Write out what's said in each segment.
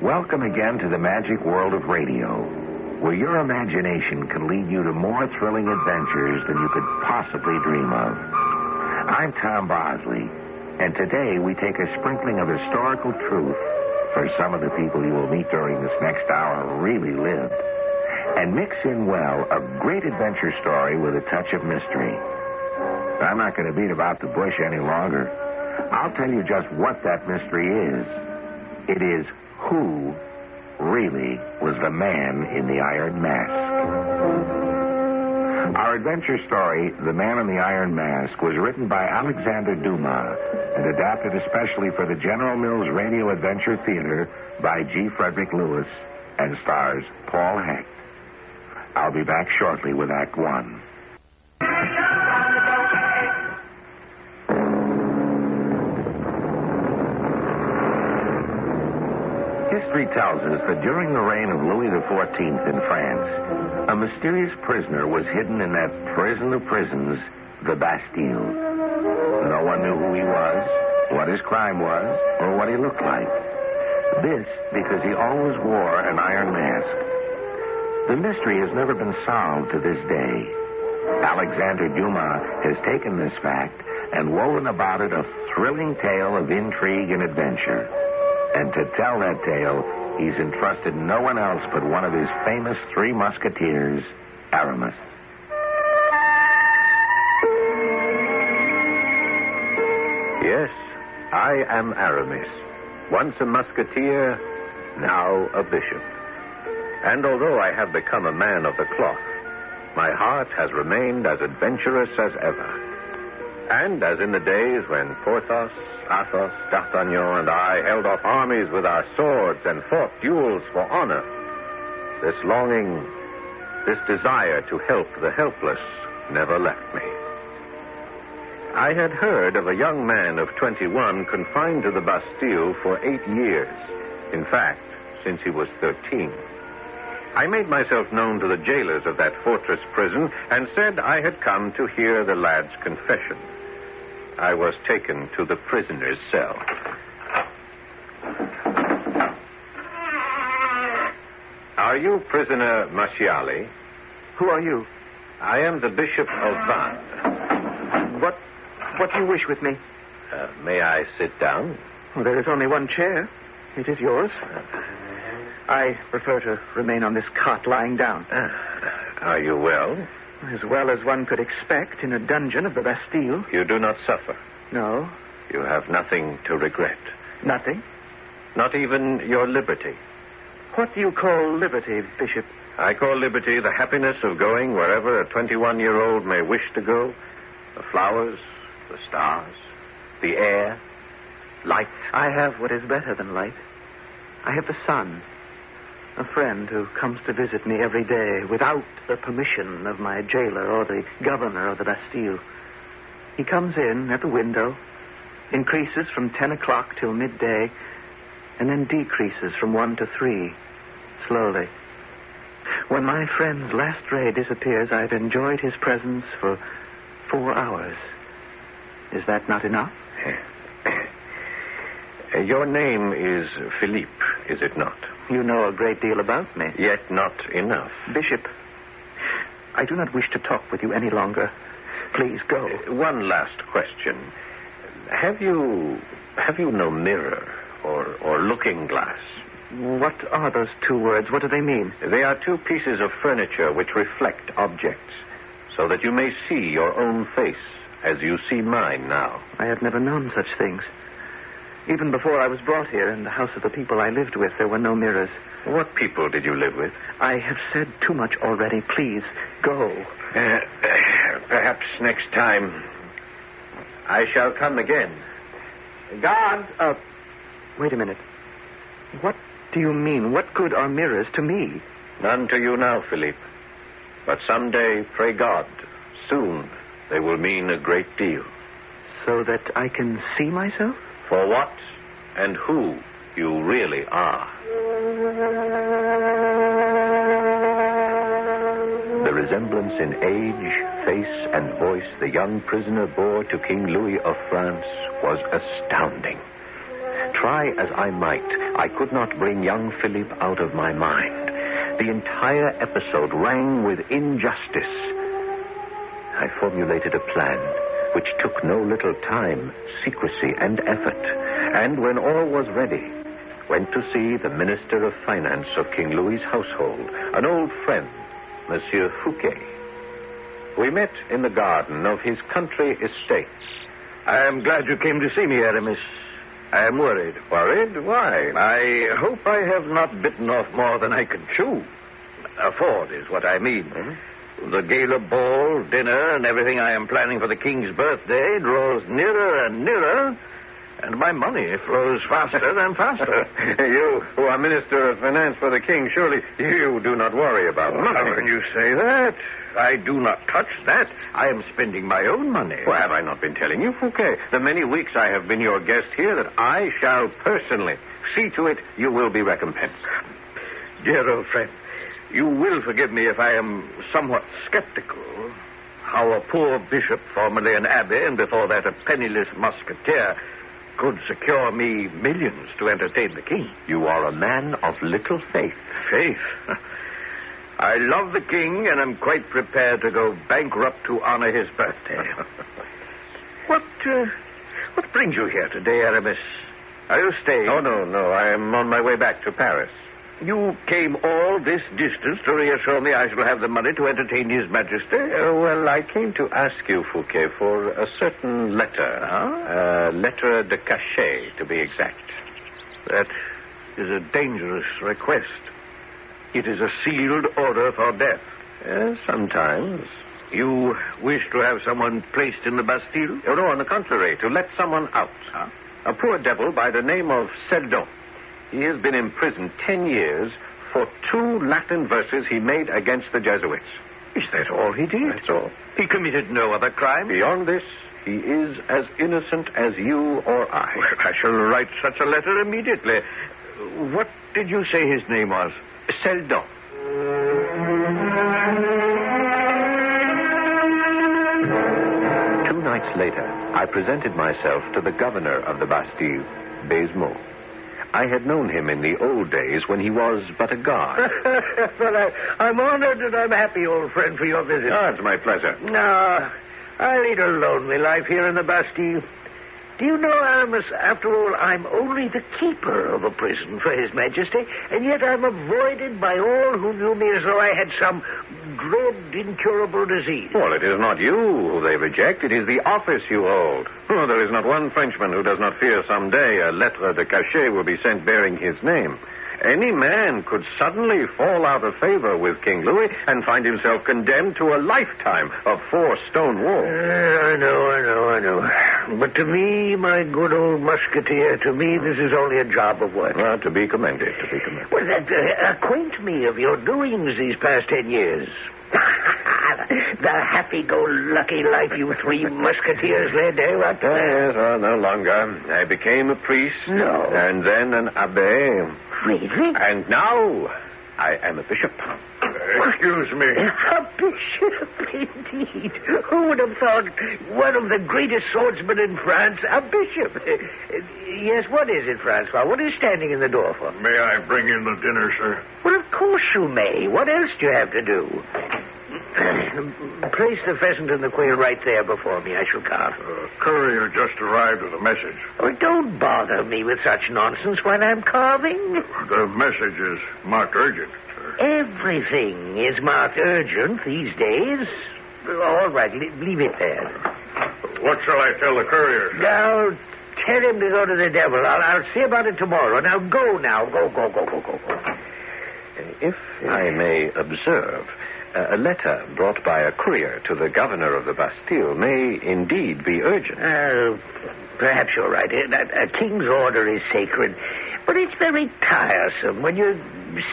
Welcome again to the magic world of radio, where your imagination can lead you to more thrilling adventures than you could possibly dream of. I'm Tom Bosley, and today we take a sprinkling of historical truth, for some of the people you will meet during this next hour really lived, and mix in well a great adventure story with a touch of mystery. I'm not going to beat about the bush any longer. I'll tell you just what that mystery is. It is who really was the man in the Iron Mask. Our adventure story, The Man in the Iron Mask, was written by Alexandre Dumas and adapted especially for the General Mills Radio Adventure Theater by G. Frederick Lewis and stars Paul Hecht. I'll be back shortly with Act One. History tells us that during the reign of Louis XIV in France, a mysterious prisoner was hidden in that prison of prisons, the Bastille. No one knew who he was, what his crime was, or what he looked like. This because he always wore an iron mask. The mystery has never been solved to this day. Alexandre Dumas has taken this fact and woven about it a thrilling tale of intrigue and adventure. And to tell that tale, he's entrusted no one else but one of his famous Three Musketeers, Aramis. Yes, I am Aramis, once a musketeer, now a bishop. And although I have become a man of the cloth, my heart has remained as adventurous as ever. And as in the days when Porthos, Athos, D'Artagnan, and I held off armies with our swords and fought duels for honor, this longing, this desire to help the helpless never left me. I had heard of a young man of 21 confined to the Bastille for 8 years. In fact, since he was 13. I made myself known to the jailers of that fortress prison and said I had come to hear the lad's confession. I was taken to the prisoner's cell. Are you prisoner Marchiali? Who are you? I am the Bishop of Vannes. What do you wish with me? May I sit down? Well, there is only one chair. It is yours. I prefer to remain on this cot lying down. Are you well? As well as one could expect in a dungeon of the Bastille. You do not suffer? No. You have nothing to regret? Nothing. Not even your liberty? What do you call liberty, Bishop? I call liberty the happiness of going wherever a 21-year-old may wish to go. The flowers, the stars, the air, light. I have what is better than light. I have the sun, a friend who comes to visit me every day without the permission of my jailer or the governor of the Bastille. He comes in at the window, increases from 10 o'clock till midday, and then decreases from 1 to 3, slowly. When my friend's last ray disappears, I've enjoyed his presence for 4 hours. Is that not enough? Your name is Philippe, is it not? You know a great deal about me. Yet not enough. Bishop, I do not wish to talk with you any longer. Please go. One last question. Have you no mirror or looking glass? What are those two words? What do they mean? They are two pieces of furniture which reflect objects, so that you may see your own face as you see mine now. I have never known such things. Even before I was brought here, in the house of the people I lived with, there were no mirrors. What people did you live with? I have said too much already. Please, go. Perhaps next time I shall come again. Guard up. Wait a minute. What do you mean? What good are mirrors to me? None to you now, Philippe. But someday, pray God, soon they will mean a great deal. So that I can see myself? For what and who you really are. The resemblance in age, face, and voice the young prisoner bore to King Louis of France was astounding. Try as I might, I could not bring young Philippe out of my mind. The entire episode rang with injustice. I formulated a plan which took no little time, secrecy, and effort, and when all was ready, went to see the Minister of Finance of King Louis's household, an old friend, Monsieur Fouquet. We met in the garden of his country estates. I am glad you came to see me, Aramis. I am worried. Worried? Why? I hope I have not bitten off more than I can chew. Afford is what I mean. Hmm? The gala ball, dinner, and everything I am planning for the king's birthday draws nearer and nearer, and my money flows faster and faster. You, who are Minister of Finance for the king, surely you do not worry about money. How can you say that? I do not touch that. I am spending my own money. Well, have I not been telling you, Fouquet, the many weeks I have been your guest here, that I shall personally see to it you will be recompensed? Dear old friend, you will forgive me if I am somewhat skeptical. How a poor bishop, formerly an abbey, and before that a penniless musketeer, could secure me millions to entertain the king. You are a man of little faith. Faith? I love the king, and am quite prepared to go bankrupt to honor his birthday. What brings you here today, Aramis? Are you staying? Oh, no. I am on my way back to Paris. You came all this distance to reassure me I shall have the money to entertain His Majesty? Well, I came to ask you, Fouquet, for a certain letter. Huh? Lettre de cachet, to be exact. That is a dangerous request. It is a sealed order for death. Sometimes. You wish to have someone placed in the Bastille? Oh, no, on the contrary, to let someone out. Huh? A poor devil by the name of Seldon. He has been imprisoned 10 years for 2 Latin verses he made against the Jesuits. Is that all he did? That's all. He committed no other crime? Beyond this, he is as innocent as you or I. Well, I shall write such a letter immediately. What did you say his name was? Seldon. Two nights later, I presented myself to the governor of the Bastille, Baisemot. I had known him in the old days when he was but a guard. Well, I'm honored and I'm happy, old friend, for your visit. Oh, it's my pleasure. Now, I lead a lonely life here in the Bastille. Do you know, Aramis, after all, I'm only the keeper of a prison for His Majesty, and yet I'm avoided by all who knew me as though I had some dread, incurable disease. Well, it is not you who they reject. It is the office you hold. Well, there is not one Frenchman who does not fear someday a lettre de cachet will be sent bearing his name. Any man could suddenly fall out of favor with King Louis and find himself condemned to a lifetime of 4 stone walls. I know. But to me, my good old musketeer, to me, this is only a job of work. Well, to be commended. Well, acquaint me of your doings these past 10 years. The happy-go-lucky life you 3 musketeers led, eh? What? Yes, well, no longer. I became a priest. No. And then an abbé. Really? And now I am a bishop. Excuse me. A bishop, indeed. Who would have thought one of the greatest swordsmen in France a bishop? Yes, what is it, Francois? What is standing in the door for? May I bring in the dinner, sir? Well, of course you may. What else do you have to do? Place the pheasant and the quail right there before me. I shall carve. A courier just arrived with a message. Oh, don't bother me with such nonsense while I'm carving. The message is marked urgent, sir. Everything is marked urgent these days. All right, leave it there. What shall I tell the courier, sir? Now, tell him to go to the devil. I'll see about it tomorrow. Now, go. Go. If I may observe... a letter brought by a courier to the governor of the Bastille may indeed be urgent. Perhaps you're right. A king's order is sacred, but it's very tiresome when you're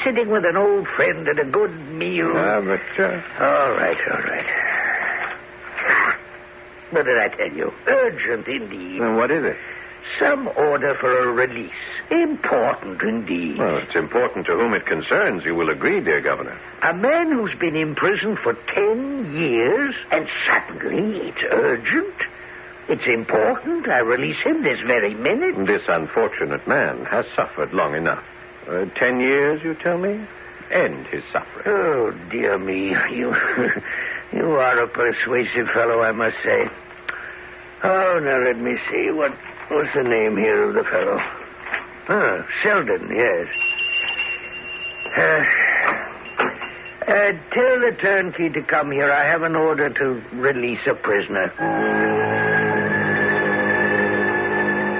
sitting with an old friend at a good meal. All right. What did I tell you? Urgent indeed. Well, what is it? Some order for a release. Important indeed. Well, it's important to whom it concerns, you will agree, dear Governor. A man who's been imprisoned for 10 years, and suddenly it's urgent. It's important. I release him this very minute. This unfortunate man has suffered long enough. 10 years, you tell me? End his suffering. Oh, dear me. You are a persuasive fellow, I must say. Oh, now let me see. What's the name here of the fellow? Selden, yes. Tell the turnkey to come here. I have an order to release a prisoner.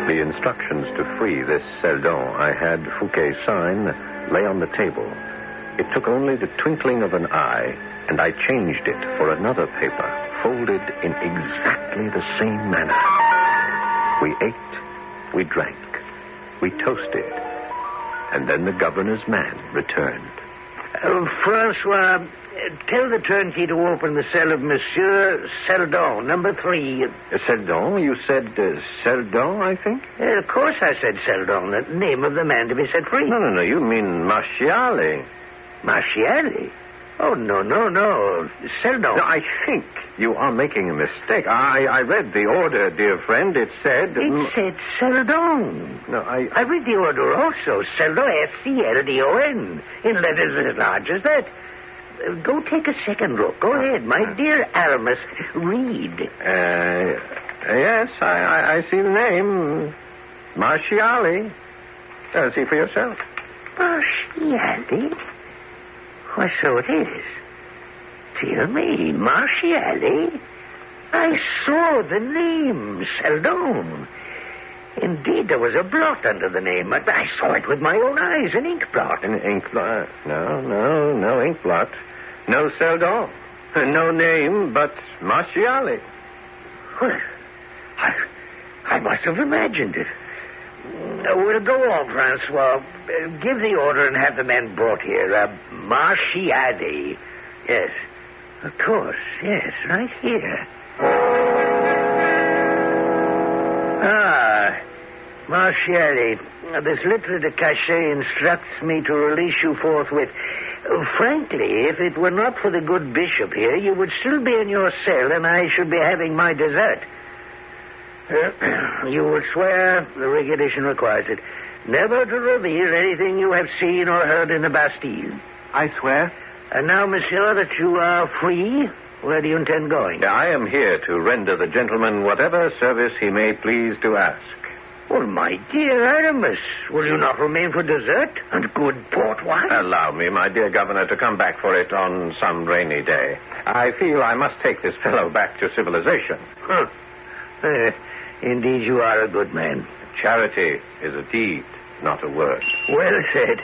The instructions to free this Seldon I had Fouquet sign lay on the table. It took only the twinkling of an eye, and I changed it for another paper, folded in exactly the same manner. We ate, we drank, we toasted, and then the governor's man returned. Francois, tell the turnkey to open the cell of Monsieur Seldon, number 3. Seldon? You said Seldon, I think? Of course I said Seldon, the name of the man to be set free. No, you mean Marchiali. Marchiali? Oh, no. Seldon. No, I think you are making a mistake. I read the order, dear friend. It said... It said Seldon. No, I read the order also. Seldon, S-C-L-D-O-N, in letters as large as that. Go take a second look. Go ahead, my dear Aramis. Read. Yes, I see the name. Marchiali. See for yourself. Marchiali? Why, so it is. Dear me, Marchiali. I saw the name, Seldon. Indeed, there was a blot under the name. I saw it with my own eyes, an ink blot. An ink blot? No ink blot. No Seldon. No name but Marchiali. Well, I must have imagined it. Well, go on, Francois. Give the order and have the man brought here. Marchiali. Yes. Of course, yes. Right here. Marchiali. This lettre de cachet instructs me to release you forthwith. Frankly, if it were not for the good bishop here, you would still be in your cell and I should be having my dessert. You will swear, the regulation requires it, never to reveal anything you have seen or heard in the Bastille. I swear. And now, monsieur, that you are free, where do you intend going? I am here to render the gentleman whatever service he may please to ask. Well, my dear Aramis, will you not remain for dessert and good port wine? Allow me, my dear governor, to come back for it on some rainy day. I feel I must take this fellow back to civilization. Huh. Indeed, you are a good man. Charity is a deed, not a word. Well said.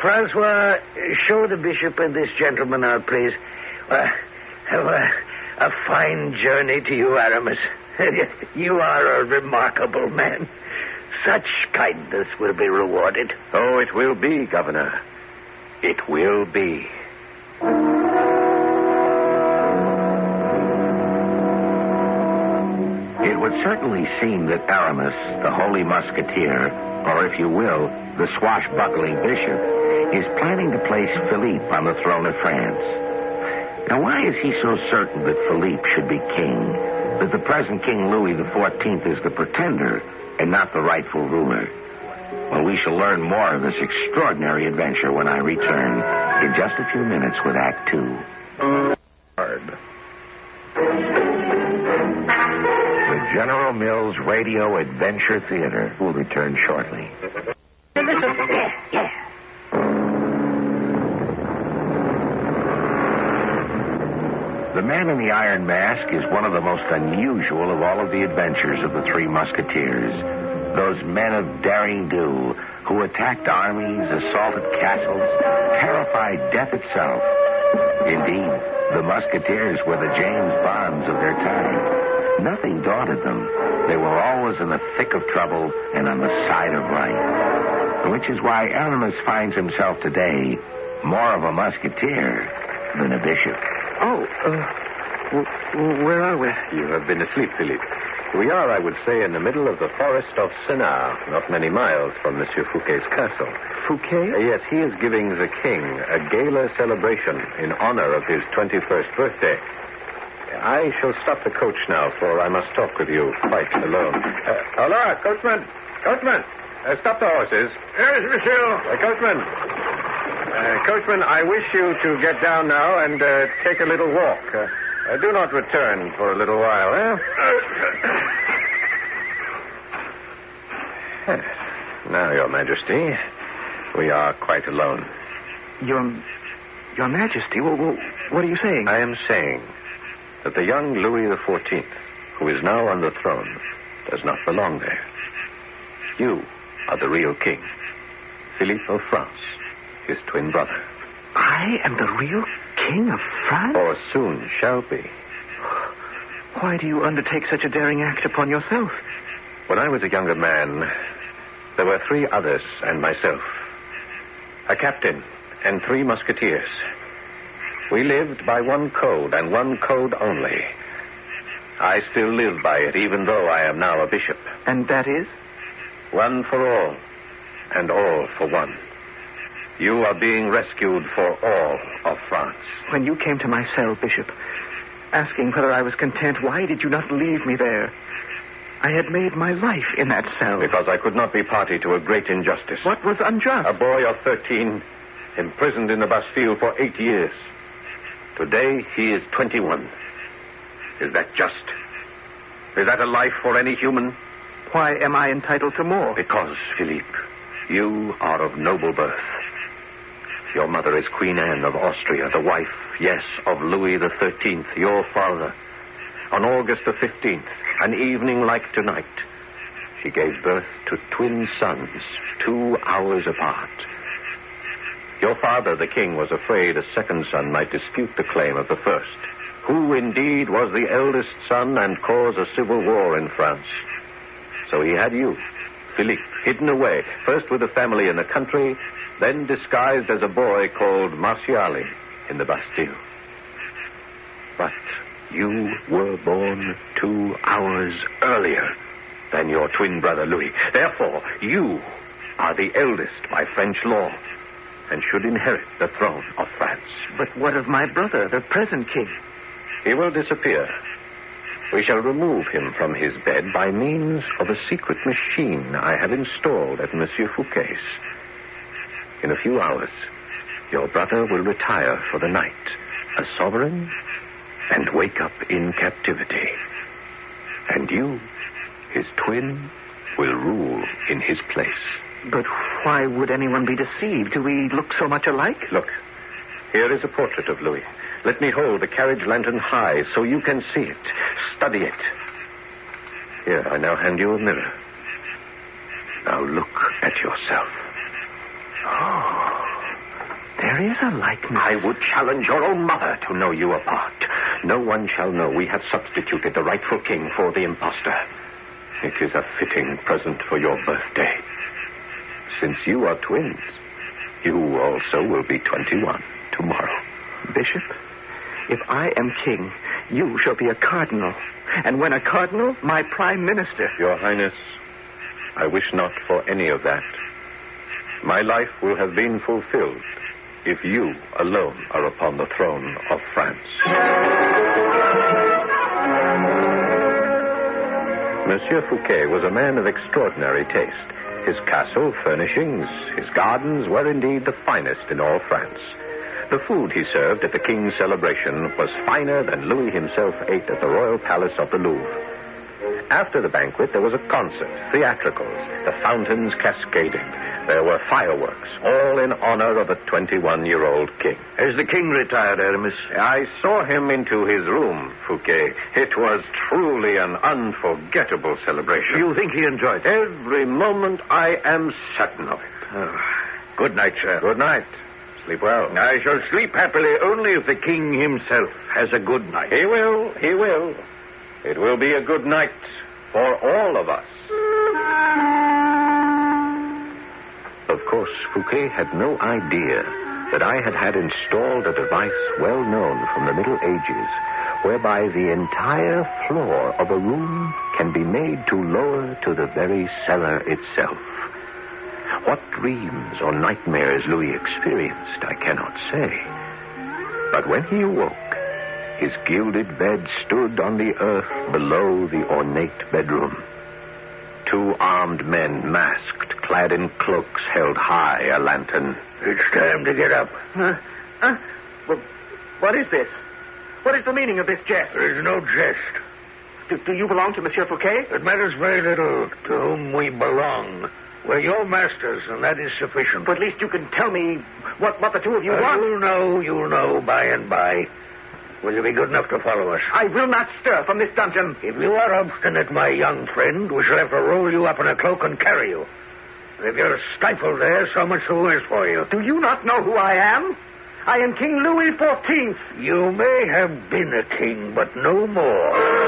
Francois, show the bishop and this gentleman out, please. Have a fine journey to you, Aramis. You are a remarkable man. Such kindness will be rewarded. Oh, it will be, Governor. It will be. It would certainly seem that Aramis, the holy musketeer, or if you will, the swashbuckling bishop, is planning to place Philippe on the throne of France. Now, why is he so certain that Philippe should be king, that the present King Louis XIV is the pretender and not the rightful ruler? Well, we shall learn more of this extraordinary adventure when I return in just a few minutes with Act Two. General Mills Radio Adventure Theater will return shortly. The Man in the Iron Mask is one of the most unusual of all of the adventures of the Three Musketeers. Those men of daring do who attacked armies, assaulted castles, terrified death itself. Indeed, the musketeers were the James Bonds of their time. Nothing daunted them. They were always in the thick of trouble and on the side of right. Which is why Aramis finds himself today more of a musketeer than a bishop. Oh, where are we? You have been asleep, Philippe. We are, I would say, in the middle of the forest of Senart, not many miles from Monsieur Fouquet's castle. Fouquet? Yes, he is giving the king a gala celebration in honor of his 21st birthday. I shall stop the coach now, for I must talk with you quite alone. Hola, coachman! Coachman! Stop the horses. Yes, monsieur. Coachman! Coachman, I wish you to get down now and take a little walk. Do not return for a little while, eh? Yes. Now, Your Majesty, we are quite alone. Your Majesty, what are you saying? I am saying that the young Louis XIV, who is now on the throne, does not belong there. You are the real king, Philippe of France, his twin brother. I am the real king of France? Or soon shall be. Why do you undertake such a daring act upon yourself? When I was a younger man, there were three others and myself. A captain and three musketeers. We lived by one code and one code only. I still live by it, even though I am now a bishop. And that is? One for all, and all for one. You are being rescued for all of France. When you came to my cell, Bishop, asking whether I was content, why did you not leave me there? I had made my life in that cell. Because I could not be party to a great injustice. What was unjust? A boy of 13, imprisoned in the Bastille for 8 years. Today, he is 21. Is that just? Is that a life for any human? Why am I entitled to more? Because, Philippe, you are of noble birth. Your mother is Queen Anne of Austria, the wife, yes, of Louis XIII, your father. On August the 15th, an evening like tonight, she gave birth to twin sons, 2 hours apart. Your father, the king, was afraid a second son might dispute the claim of the first, who indeed was the eldest son and caused a civil war in France. So he had you, Philippe, hidden away, first with a family in the country, then disguised as a boy called Marchiali in the Bastille. But you were born 2 hours earlier than your twin brother Louis. Therefore, you are the eldest by French law and should inherit the throne of France. But what of my brother, the present king? He will disappear. We shall remove him from his bed by means of a secret machine I have installed at Monsieur Fouquet's. In a few hours, your brother will retire for the night, a sovereign, and wake up in captivity. And you, his twin, will rule in his place. But why would anyone be deceived? Do we look so much alike? Look, here is a portrait of Louis. Let me hold the carriage lantern high so you can see it. Study it. Here, I now hand you a mirror. Now look at yourself. Oh, there is a likeness. I would challenge your own mother to know you apart. No one shall know we have substituted the rightful king for the impostor. It is a fitting present for your birthday. Since you are twins, you also will be 21 tomorrow. Bishop, if I am king, you shall be a cardinal. And when a cardinal, my prime minister. Your Highness, I wish not for any of that. My life will have been fulfilled if you alone are upon the throne of France. Monsieur Fouquet was a man of extraordinary taste. His castle, furnishings, his gardens were indeed the finest in all France. The food he served at the king's celebration was finer than Louis himself ate at the royal palace of the Louvre. After the banquet, there was a concert, theatricals. The fountains cascaded. There were fireworks, all in honor of a 21-year-old king. Has the king retired, Aramis? I saw him into his room, Fouquet. It was truly an unforgettable celebration. You think he enjoyed it? Every moment, I am certain of it. Oh. Good night, sir. Good night. Sleep well. I shall sleep happily only if the king himself has a good night. He will. He will. It will be a good night for all of us. Of course, Fouquet had no idea that I had had installed a device well known from the Middle Ages, whereby the entire floor of a room can be made to lower to the very cellar itself. What dreams or nightmares Louis experienced, I cannot say. But when he awoke, his gilded bed stood on the earth below the ornate bedroom. Two armed men, masked, clad in cloaks, held high a lantern. It's time to get up. Well, what is this? What is the meaning of this jest? There is no jest. Do you belong to Monsieur Fouquet? It matters very little to whom we belong. We're your masters, and that is sufficient. But at least you can tell me what the two of you want. You'll know by and by. Will you be good enough to follow us? I will not stir from this dungeon. If you are obstinate, my young friend, we shall have to roll you up in a cloak and carry you. And if you're stifled there, so much the worse for you. Do you not know who I am? I am King Louis XIV. You may have been a king, but no more.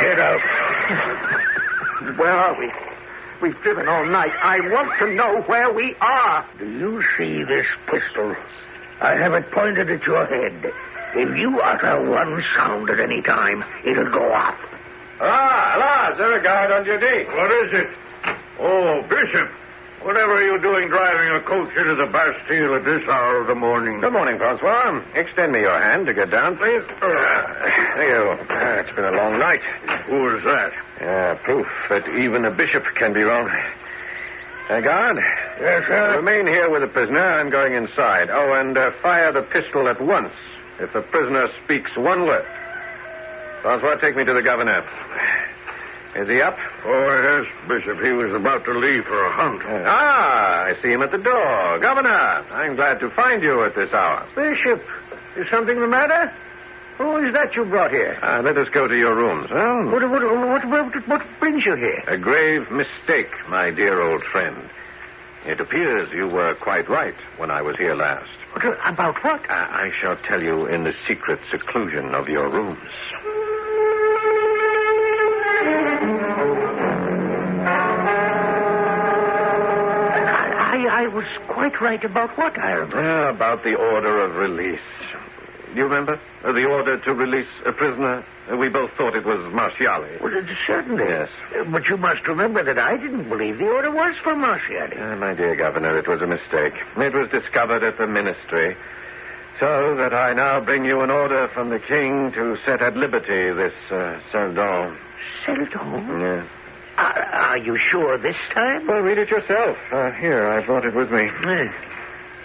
Get up. Where are we? We've driven all night. I want to know where we are. Do you see this pistol? I have it pointed at your head. If you utter one sound at any time, it'll go off. Ah, there a guard on duty. What is it? Oh, Bishop, whatever are you doing driving a coach into the Bastille at this hour of the morning? Good morning, Francois. Extend me your hand to get down, please. Thank you. It's been a long night. Who is that? Proof that even a bishop can be wrong. Guard? Yes, sir. Remain here with the prisoner. I'm going inside. Oh, and fire the pistol at once if the prisoner speaks one word. Francois, take me to the governor. Is he up? Oh, yes, Bishop. He was about to leave for a hunt. I see him at the door. Governor, I'm glad to find you at this hour. Bishop, is something the matter? Who is that you brought here? Let us go to your rooms. Oh. What brings you here? A grave mistake, my dear old friend. It appears you were quite right when I was here last. But about what? I shall tell you in the secret seclusion of your rooms. I was quite right about what, Aramis? About the order of release. Do you remember? The order to release a prisoner? We both thought it was Marchiali. Well, certainly. Yes. But you must remember that I didn't believe the order was for Marchiali. My dear Governor, it was a mistake. It was discovered at the ministry. So that I now bring you an order from the king to set at liberty this Seldon. Seldon? Yes. Are you sure this time? Well, read it yourself. Here, I brought it with me.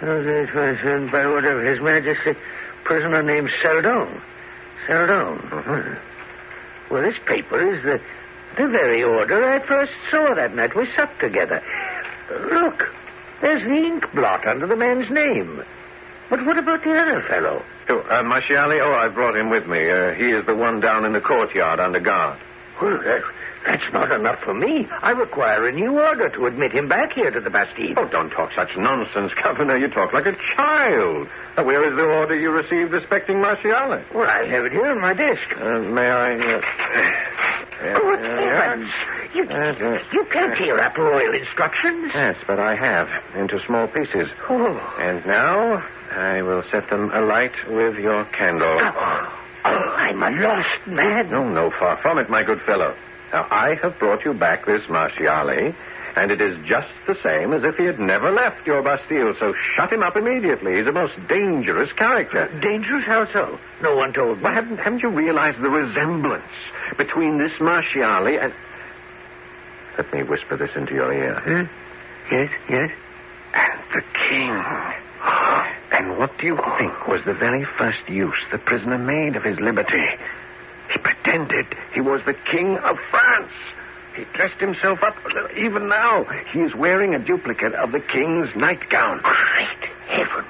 It was sent by order of His Majesty... prisoner named Seldon. Seldon. Mm-hmm. Well, this paper is the very order I first saw that night we supped together. Look, there's the ink blot under the man's name. But what about the other fellow? Oh, Marchiali? Oh, I brought him with me. He is the one down in the courtyard under guard. Well, that's not enough for me. I require a new order to admit him back here to the Bastille. Oh, don't talk such nonsense, Governor. You talk like a child. Where is the order you received respecting Marchiali? Well, I have it here on my desk. May I... Good heavens! You can't tear up royal instructions. Yes, but I have, into small pieces. Oh. And now I will set them alight with your candle. Oh, I'm a lost man. No, far from it, my good fellow. Now, I have brought you back this Marchiali, and it is just the same as if he had never left your Bastille, so shut him up immediately. He's a most dangerous character. Dangerous? How so? No one told me. Well, haven't you realized the resemblance between this Marchiali and... Let me whisper this into your ear. Yes, yes. And the king. And what do you think was the very first use the prisoner made of his liberty? He pretended he was the King of France. He dressed himself up. Even now, he is wearing a duplicate of the King's nightgown. Great heavens.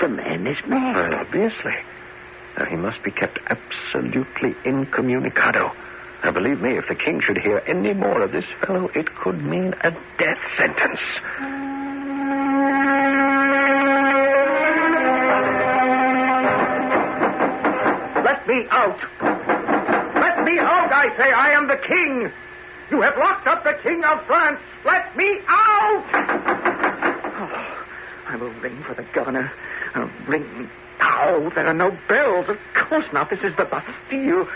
The man is mad. Well, obviously. Now, he must be kept absolutely incommunicado. Now, believe me, if the King should hear any more of this fellow, it could mean a death sentence. Let me out. Let me out, I say. I am the King. You have locked up the King of France. Let me out. Oh. I will ring for the governor. I'll ring. Oh, there are no bells. Of course not. This is the Bastille.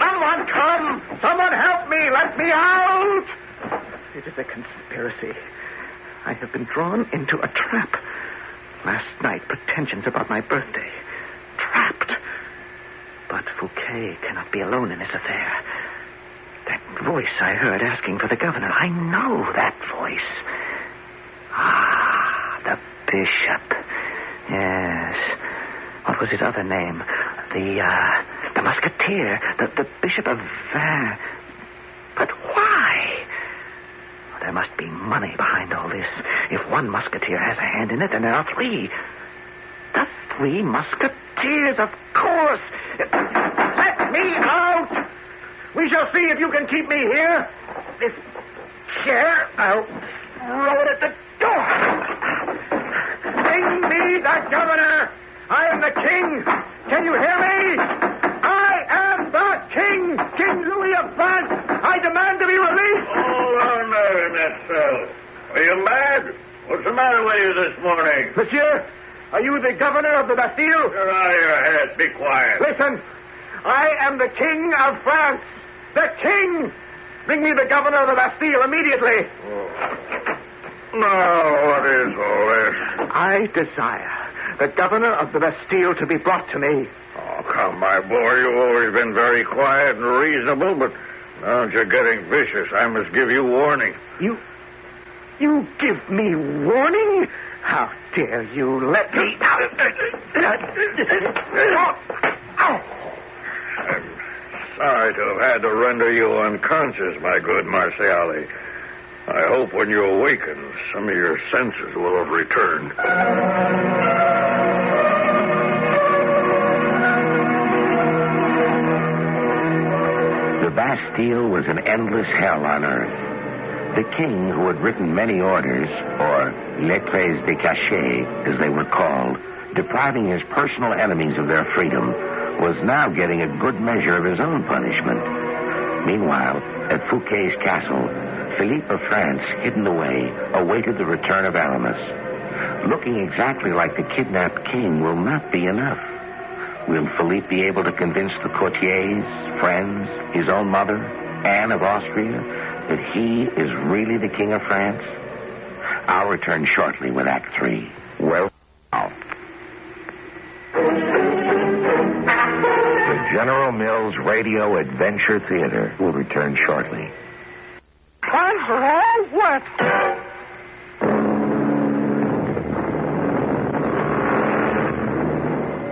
Someone come. Someone help me. Let me out. It is a conspiracy. I have been drawn into a trap. Last night, pretensions about my birthday. Trapped. But Fouquet cannot be alone in this affair. That voice I heard asking for the governor. I know that voice. The bishop. Yes. What was his other name? The musketeer. The Bishop of Vannes. But why? There must be money behind all this. If one musketeer has a hand in it, then there are three. The Three Musketeers, of course. Let me out! We shall see if you can keep me here. This chair, I'll throw it at the door. Bring me the governor. I am the king. Can you hear me? I am the king, King Louis of France. I demand to be released. Hold on there, Mister. Are you mad? What's the matter with you this morning? Monsieur, are you the governor of the Bastille? Get out of your head. Be quiet. Listen, I am the King of France. The king. Bring me the governor of the Bastille immediately. Oh. Now, what is all this? I desire the governor of the Bastille to be brought to me. Oh, come, my boy. You've always been very quiet and reasonable, but now that you're getting vicious, I must give you warning. You give me warning? How dare you let me out? I'm sorry to have had to render you unconscious, my good Marchiali. I hope when you awaken, some of your senses will have returned. The Bastille was an endless hell on earth. The king, who had written many orders, or lettres de cachet, as they were called, depriving his personal enemies of their freedom, was now getting a good measure of his own punishment. Meanwhile, at Fouquet's castle, Philippe of France, hidden away, awaited the return of Aramis. Looking exactly like the kidnapped king will not be enough. Will Philippe be able to convince the courtiers, friends, his own mother, Anne of Austria, that he is really the King of France? I'll return shortly with Act 3. Well, now. The General Mills Radio Adventure Theater will return shortly. Plans are all worked.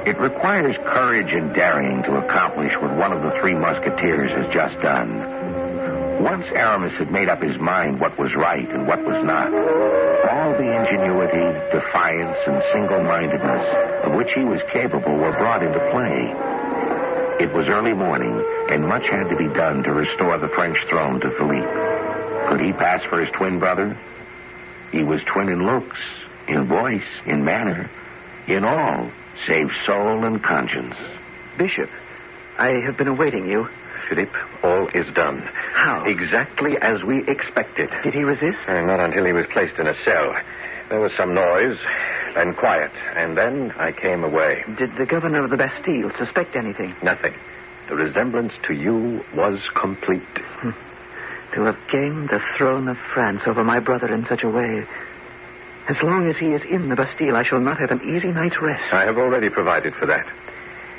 It requires courage and daring to accomplish what one of the Three Musketeers has just done. Once Aramis had made up his mind what was right and what was not, all the ingenuity, defiance, and single-mindedness of which he was capable were brought into play. It was early morning, and much had to be done to restore the French throne to Philippe. Could he pass for his twin brother? He was twin in looks, in voice, in manner, in all, save soul and conscience. Bishop, I have been awaiting you. Philippe, all is done. How? Exactly as we expected. Did he resist? Not until he was placed in a cell. There was some noise and quiet, and then I came away. Did the governor of the Bastille suspect anything? Nothing. The resemblance to you was complete. To have gained the throne of France over my brother in such a way. As long as he is in the Bastille, I shall not have an easy night's rest. I have already provided for that.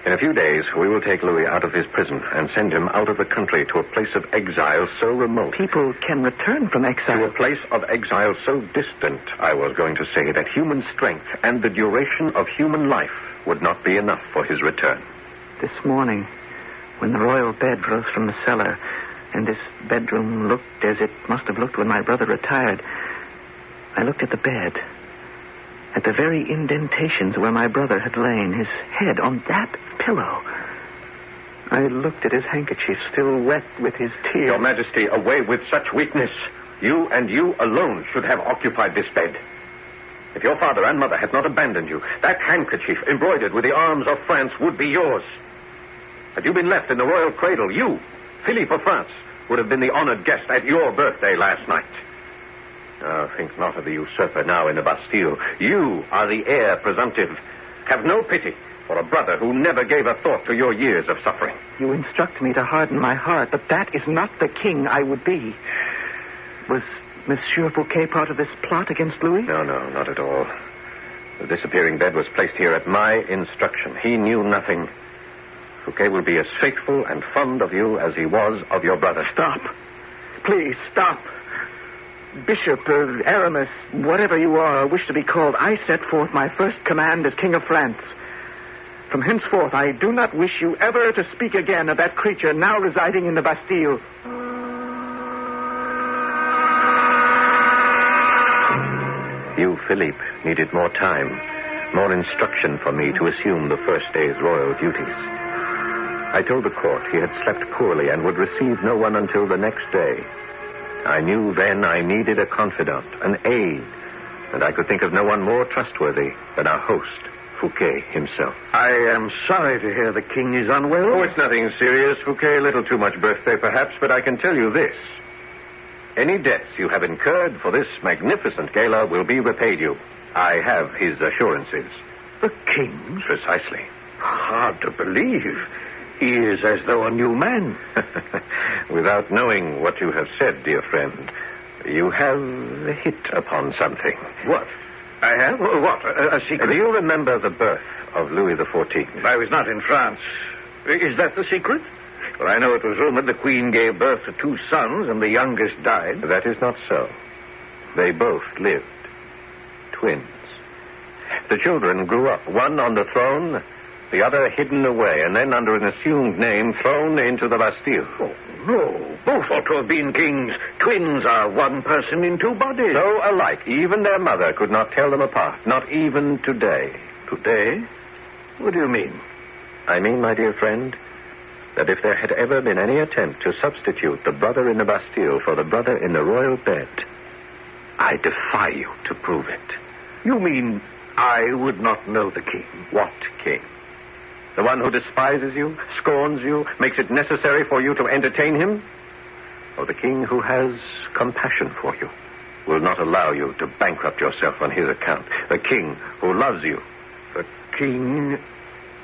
In a few days, we will take Louis out of his prison and send him out of the country to a place of exile so remote. People can return from exile. To a place of exile so distant, I was going to say, that human strength and the duration of human life would not be enough for his return. This morning, when the royal bed rose from the cellar, and this bedroom looked as it must have looked when my brother retired, I looked at the bed, at the very indentations where my brother had lain, his head on that pillow. I looked at his handkerchief, still wet with his tears. Your Majesty, away with such weakness. You and you alone should have occupied this bed. If your father and mother had not abandoned you, that handkerchief embroidered with the arms of France would be yours. Had you been left in the royal cradle, you, Philippe of France, would have been the honored guest at your birthday last night. Oh, think not of the usurper now in the Bastille. You are the heir presumptive. Have no pity for a brother who never gave a thought to your years of suffering. You instruct me to harden my heart, but that is not the king I would be. Was Monsieur Fouquet part of this plot against Louis? No, not at all. The disappearing bed was placed here at my instruction. He knew nothing. Fouquet will be as faithful and fond of you as he was of your brother. Stop. Please, stop. Bishop or Aramis, whatever you are or wish to be called, I set forth my first command as King of France. From henceforth, I do not wish you ever to speak again of that creature now residing in the Bastille. You, Philippe, needed more time, more instruction for me to assume the first day's royal duties. I told the court he had slept poorly and would receive no one until the next day. I knew then I needed a confidant, an aide, and I could think of no one more trustworthy than our host, Fouquet himself. I am sorry to hear the king is unwell. Oh, it's nothing serious, Fouquet. A little too much birthday, perhaps, but I can tell you this. Any debts you have incurred for this magnificent gala will be repaid you. I have his assurances. The king? Precisely. Hard to believe. He is as though a new man. Without knowing what you have said, dear friend, you have hit upon something. What? I have? What? A secret? Do you remember the birth of Louis XIV? I was not in France. Is that the secret? Well, I know it was rumored the queen gave birth to two sons and the youngest died. That is not so. They both lived. Twins. The children grew up, one on the throne, the other hidden away, and then under an assumed name, thrown into the Bastille. Oh, no. Both ought to have been kings. Twins are one person in two bodies. So alike, even their mother could not tell them apart, not even today. Today? What do you mean? I mean, my dear friend, that if there had ever been any attempt to substitute the brother in the Bastille for the brother in the royal bed, I defy you to prove it. You mean I would not know the king? What king? The one who despises you, scorns you, makes it necessary for you to entertain him? Or the king who has compassion for you, will not allow you to bankrupt yourself on his account? The king who loves you. The king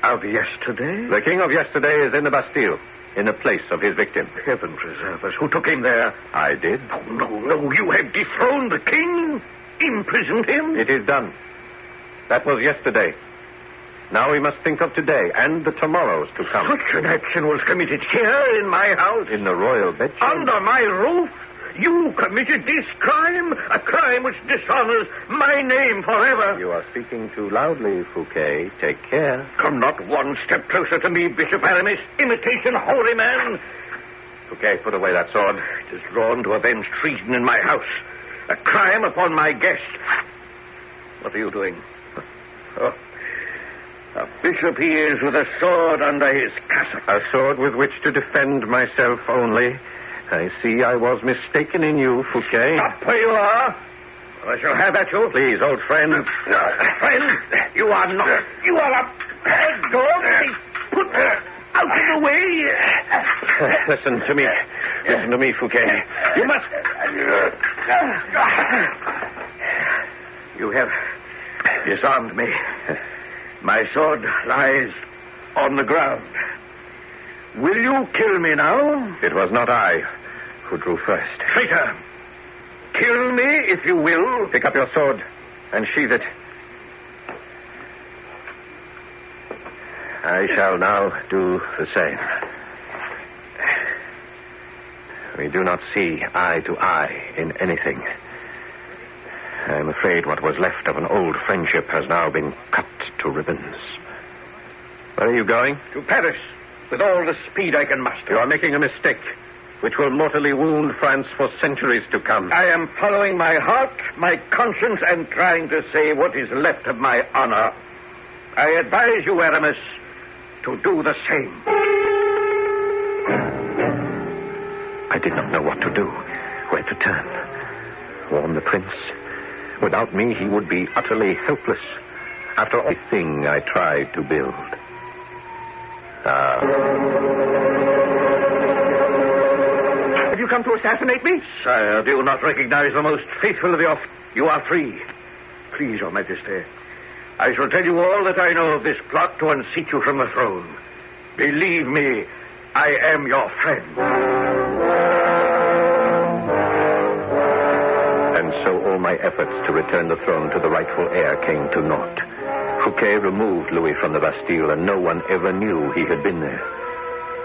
of yesterday? The king of yesterday is in the Bastille, in the place of his victim. Heaven preserve us. Who took him there? I did. Oh, no. You have dethroned the king? Imprisoned him? It is done. That was yesterday. Now we must think of today and the tomorrows to come. Such an action was committed here in my house. In the royal bedchamber. Under my roof? You committed this crime? A crime which dishonors my name forever. You are speaking too loudly, Fouquet. Take care. Come not one step closer to me, Bishop Aramis. Imitation holy man. Fouquet, put away that sword. It is drawn to avenge treason in my house. A crime upon my guest. What are you doing? Oh. A bishop he is with a sword under his cassock. A sword with which to defend myself only. I see I was mistaken in you, Fouquet. Stop where you are. I shall have at you. Please, old friend. Friend, you are not. You are a dog. Put out of the way. Listen to me. Listen to me, Fouquet. You must. You have disarmed me. My sword lies on the ground. Will you kill me now? It was not I who drew first. Traitor! Kill me if you will. Pick up your sword and sheathe it. I shall now do the same. We do not see eye to eye in anything. I am afraid what was left of an old friendship has now been cut to ribbons. Where are you going? To Paris, with all the speed I can muster. You are making a mistake, which will mortally wound France for centuries to come. I am following my heart, my conscience, and trying to save what is left of my honor. I advise you, Aramis, to do the same. I did not know what to do, where to turn. Warn the prince. Without me, he would be utterly helpless. After everything I tried to build. Have you come to assassinate me? Sire, do you not recognize the most faithful of the off? You are free. Please, Your Majesty. I shall tell you all that I know of this plot to unseat you from the throne. Believe me, I am your friend. And so all my efforts to return the throne to the rightful heir came to naught. Fouquet removed Louis from the Bastille, and no one ever knew he had been there.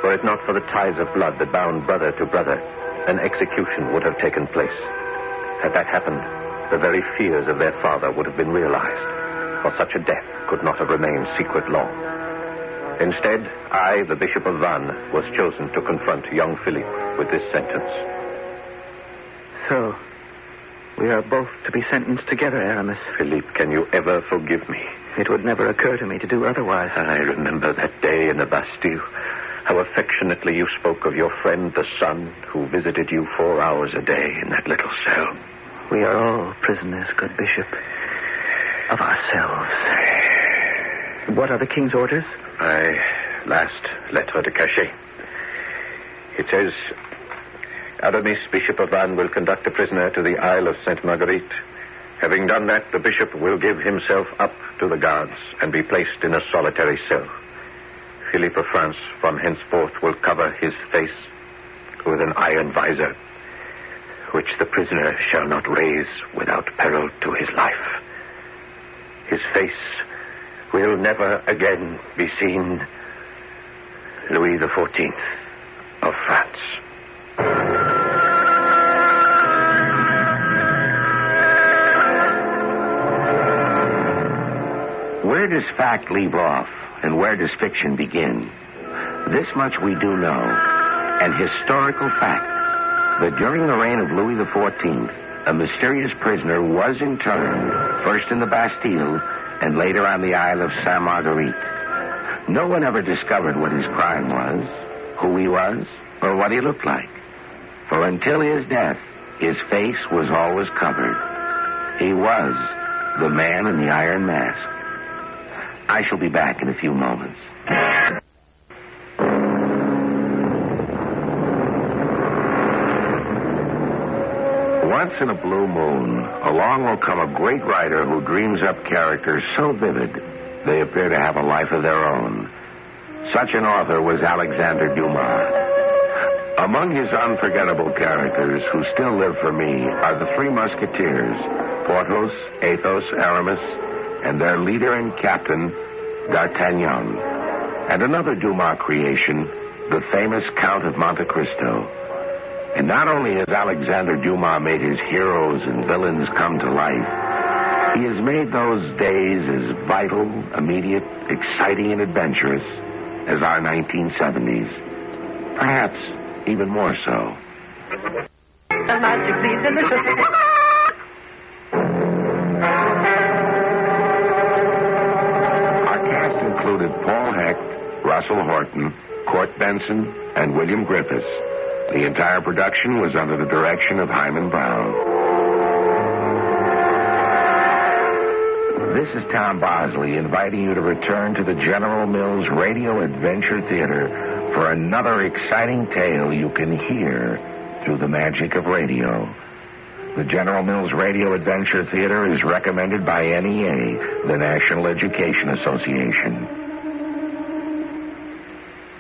Were it not for the ties of blood that bound brother to brother, an execution would have taken place. Had that happened, the very fears of their father would have been realized. For such a death could not have remained secret long. Instead, I, the Bishop of Vannes, was chosen to confront young Philippe with this sentence. So, we are both to be sentenced together, Aramis. Philippe, can you ever forgive me? It would never occur to me to do otherwise. I remember that day in the Bastille, how affectionately you spoke of your friend, the sun, who visited you 4 hours a day in that little cell. We are all prisoners, good Bishop. Of ourselves. What are the king's orders? My last letter to Cachet. It says, Aramis, Bishop of Vannes, will conduct a prisoner to the Isle of Saint Marguerite. Having done that, the bishop will give himself up to the guards and be placed in a solitary cell. Philippe of France from henceforth will cover his face with an iron visor, which the prisoner shall not raise without peril to his life. His face will never again be seen. Louis XIV of France. Where does fact leave off and where does fiction begin? This much we do know, an historical fact, that during the reign of Louis XIV, a mysterious prisoner was interned, first in the Bastille and later on the Isle of Saint Marguerite. No one ever discovered what his crime was, who he was, or what he looked like. For until his death, his face was always covered. He was the man in the iron mask. I shall be back in a few moments. Once in a blue moon, along will come a great writer who dreams up characters so vivid, they appear to have a life of their own. Such an author was Alexandre Dumas. Among his unforgettable characters who still live for me are the Three Musketeers, Porthos, Athos, Aramis, and their leader and captain, D'Artagnan. And another Dumas creation, the famous Count of Monte Cristo. And not only has Alexandre Dumas made his heroes and villains come to life, he has made those days as vital, immediate, exciting, and adventurous as our 1970s. Perhaps even more so. Magically delicious. Our cast included Paul Hecht, Russell Horton, Court Benson, and William Griffiths. The entire production was under the direction of Hyman Brown. This is Tom Bosley inviting you to return to the General Mills Radio Adventure Theater for another exciting tale you can hear through the magic of radio. The General Mills Radio Adventure Theater is recommended by NEA, the National Education Association.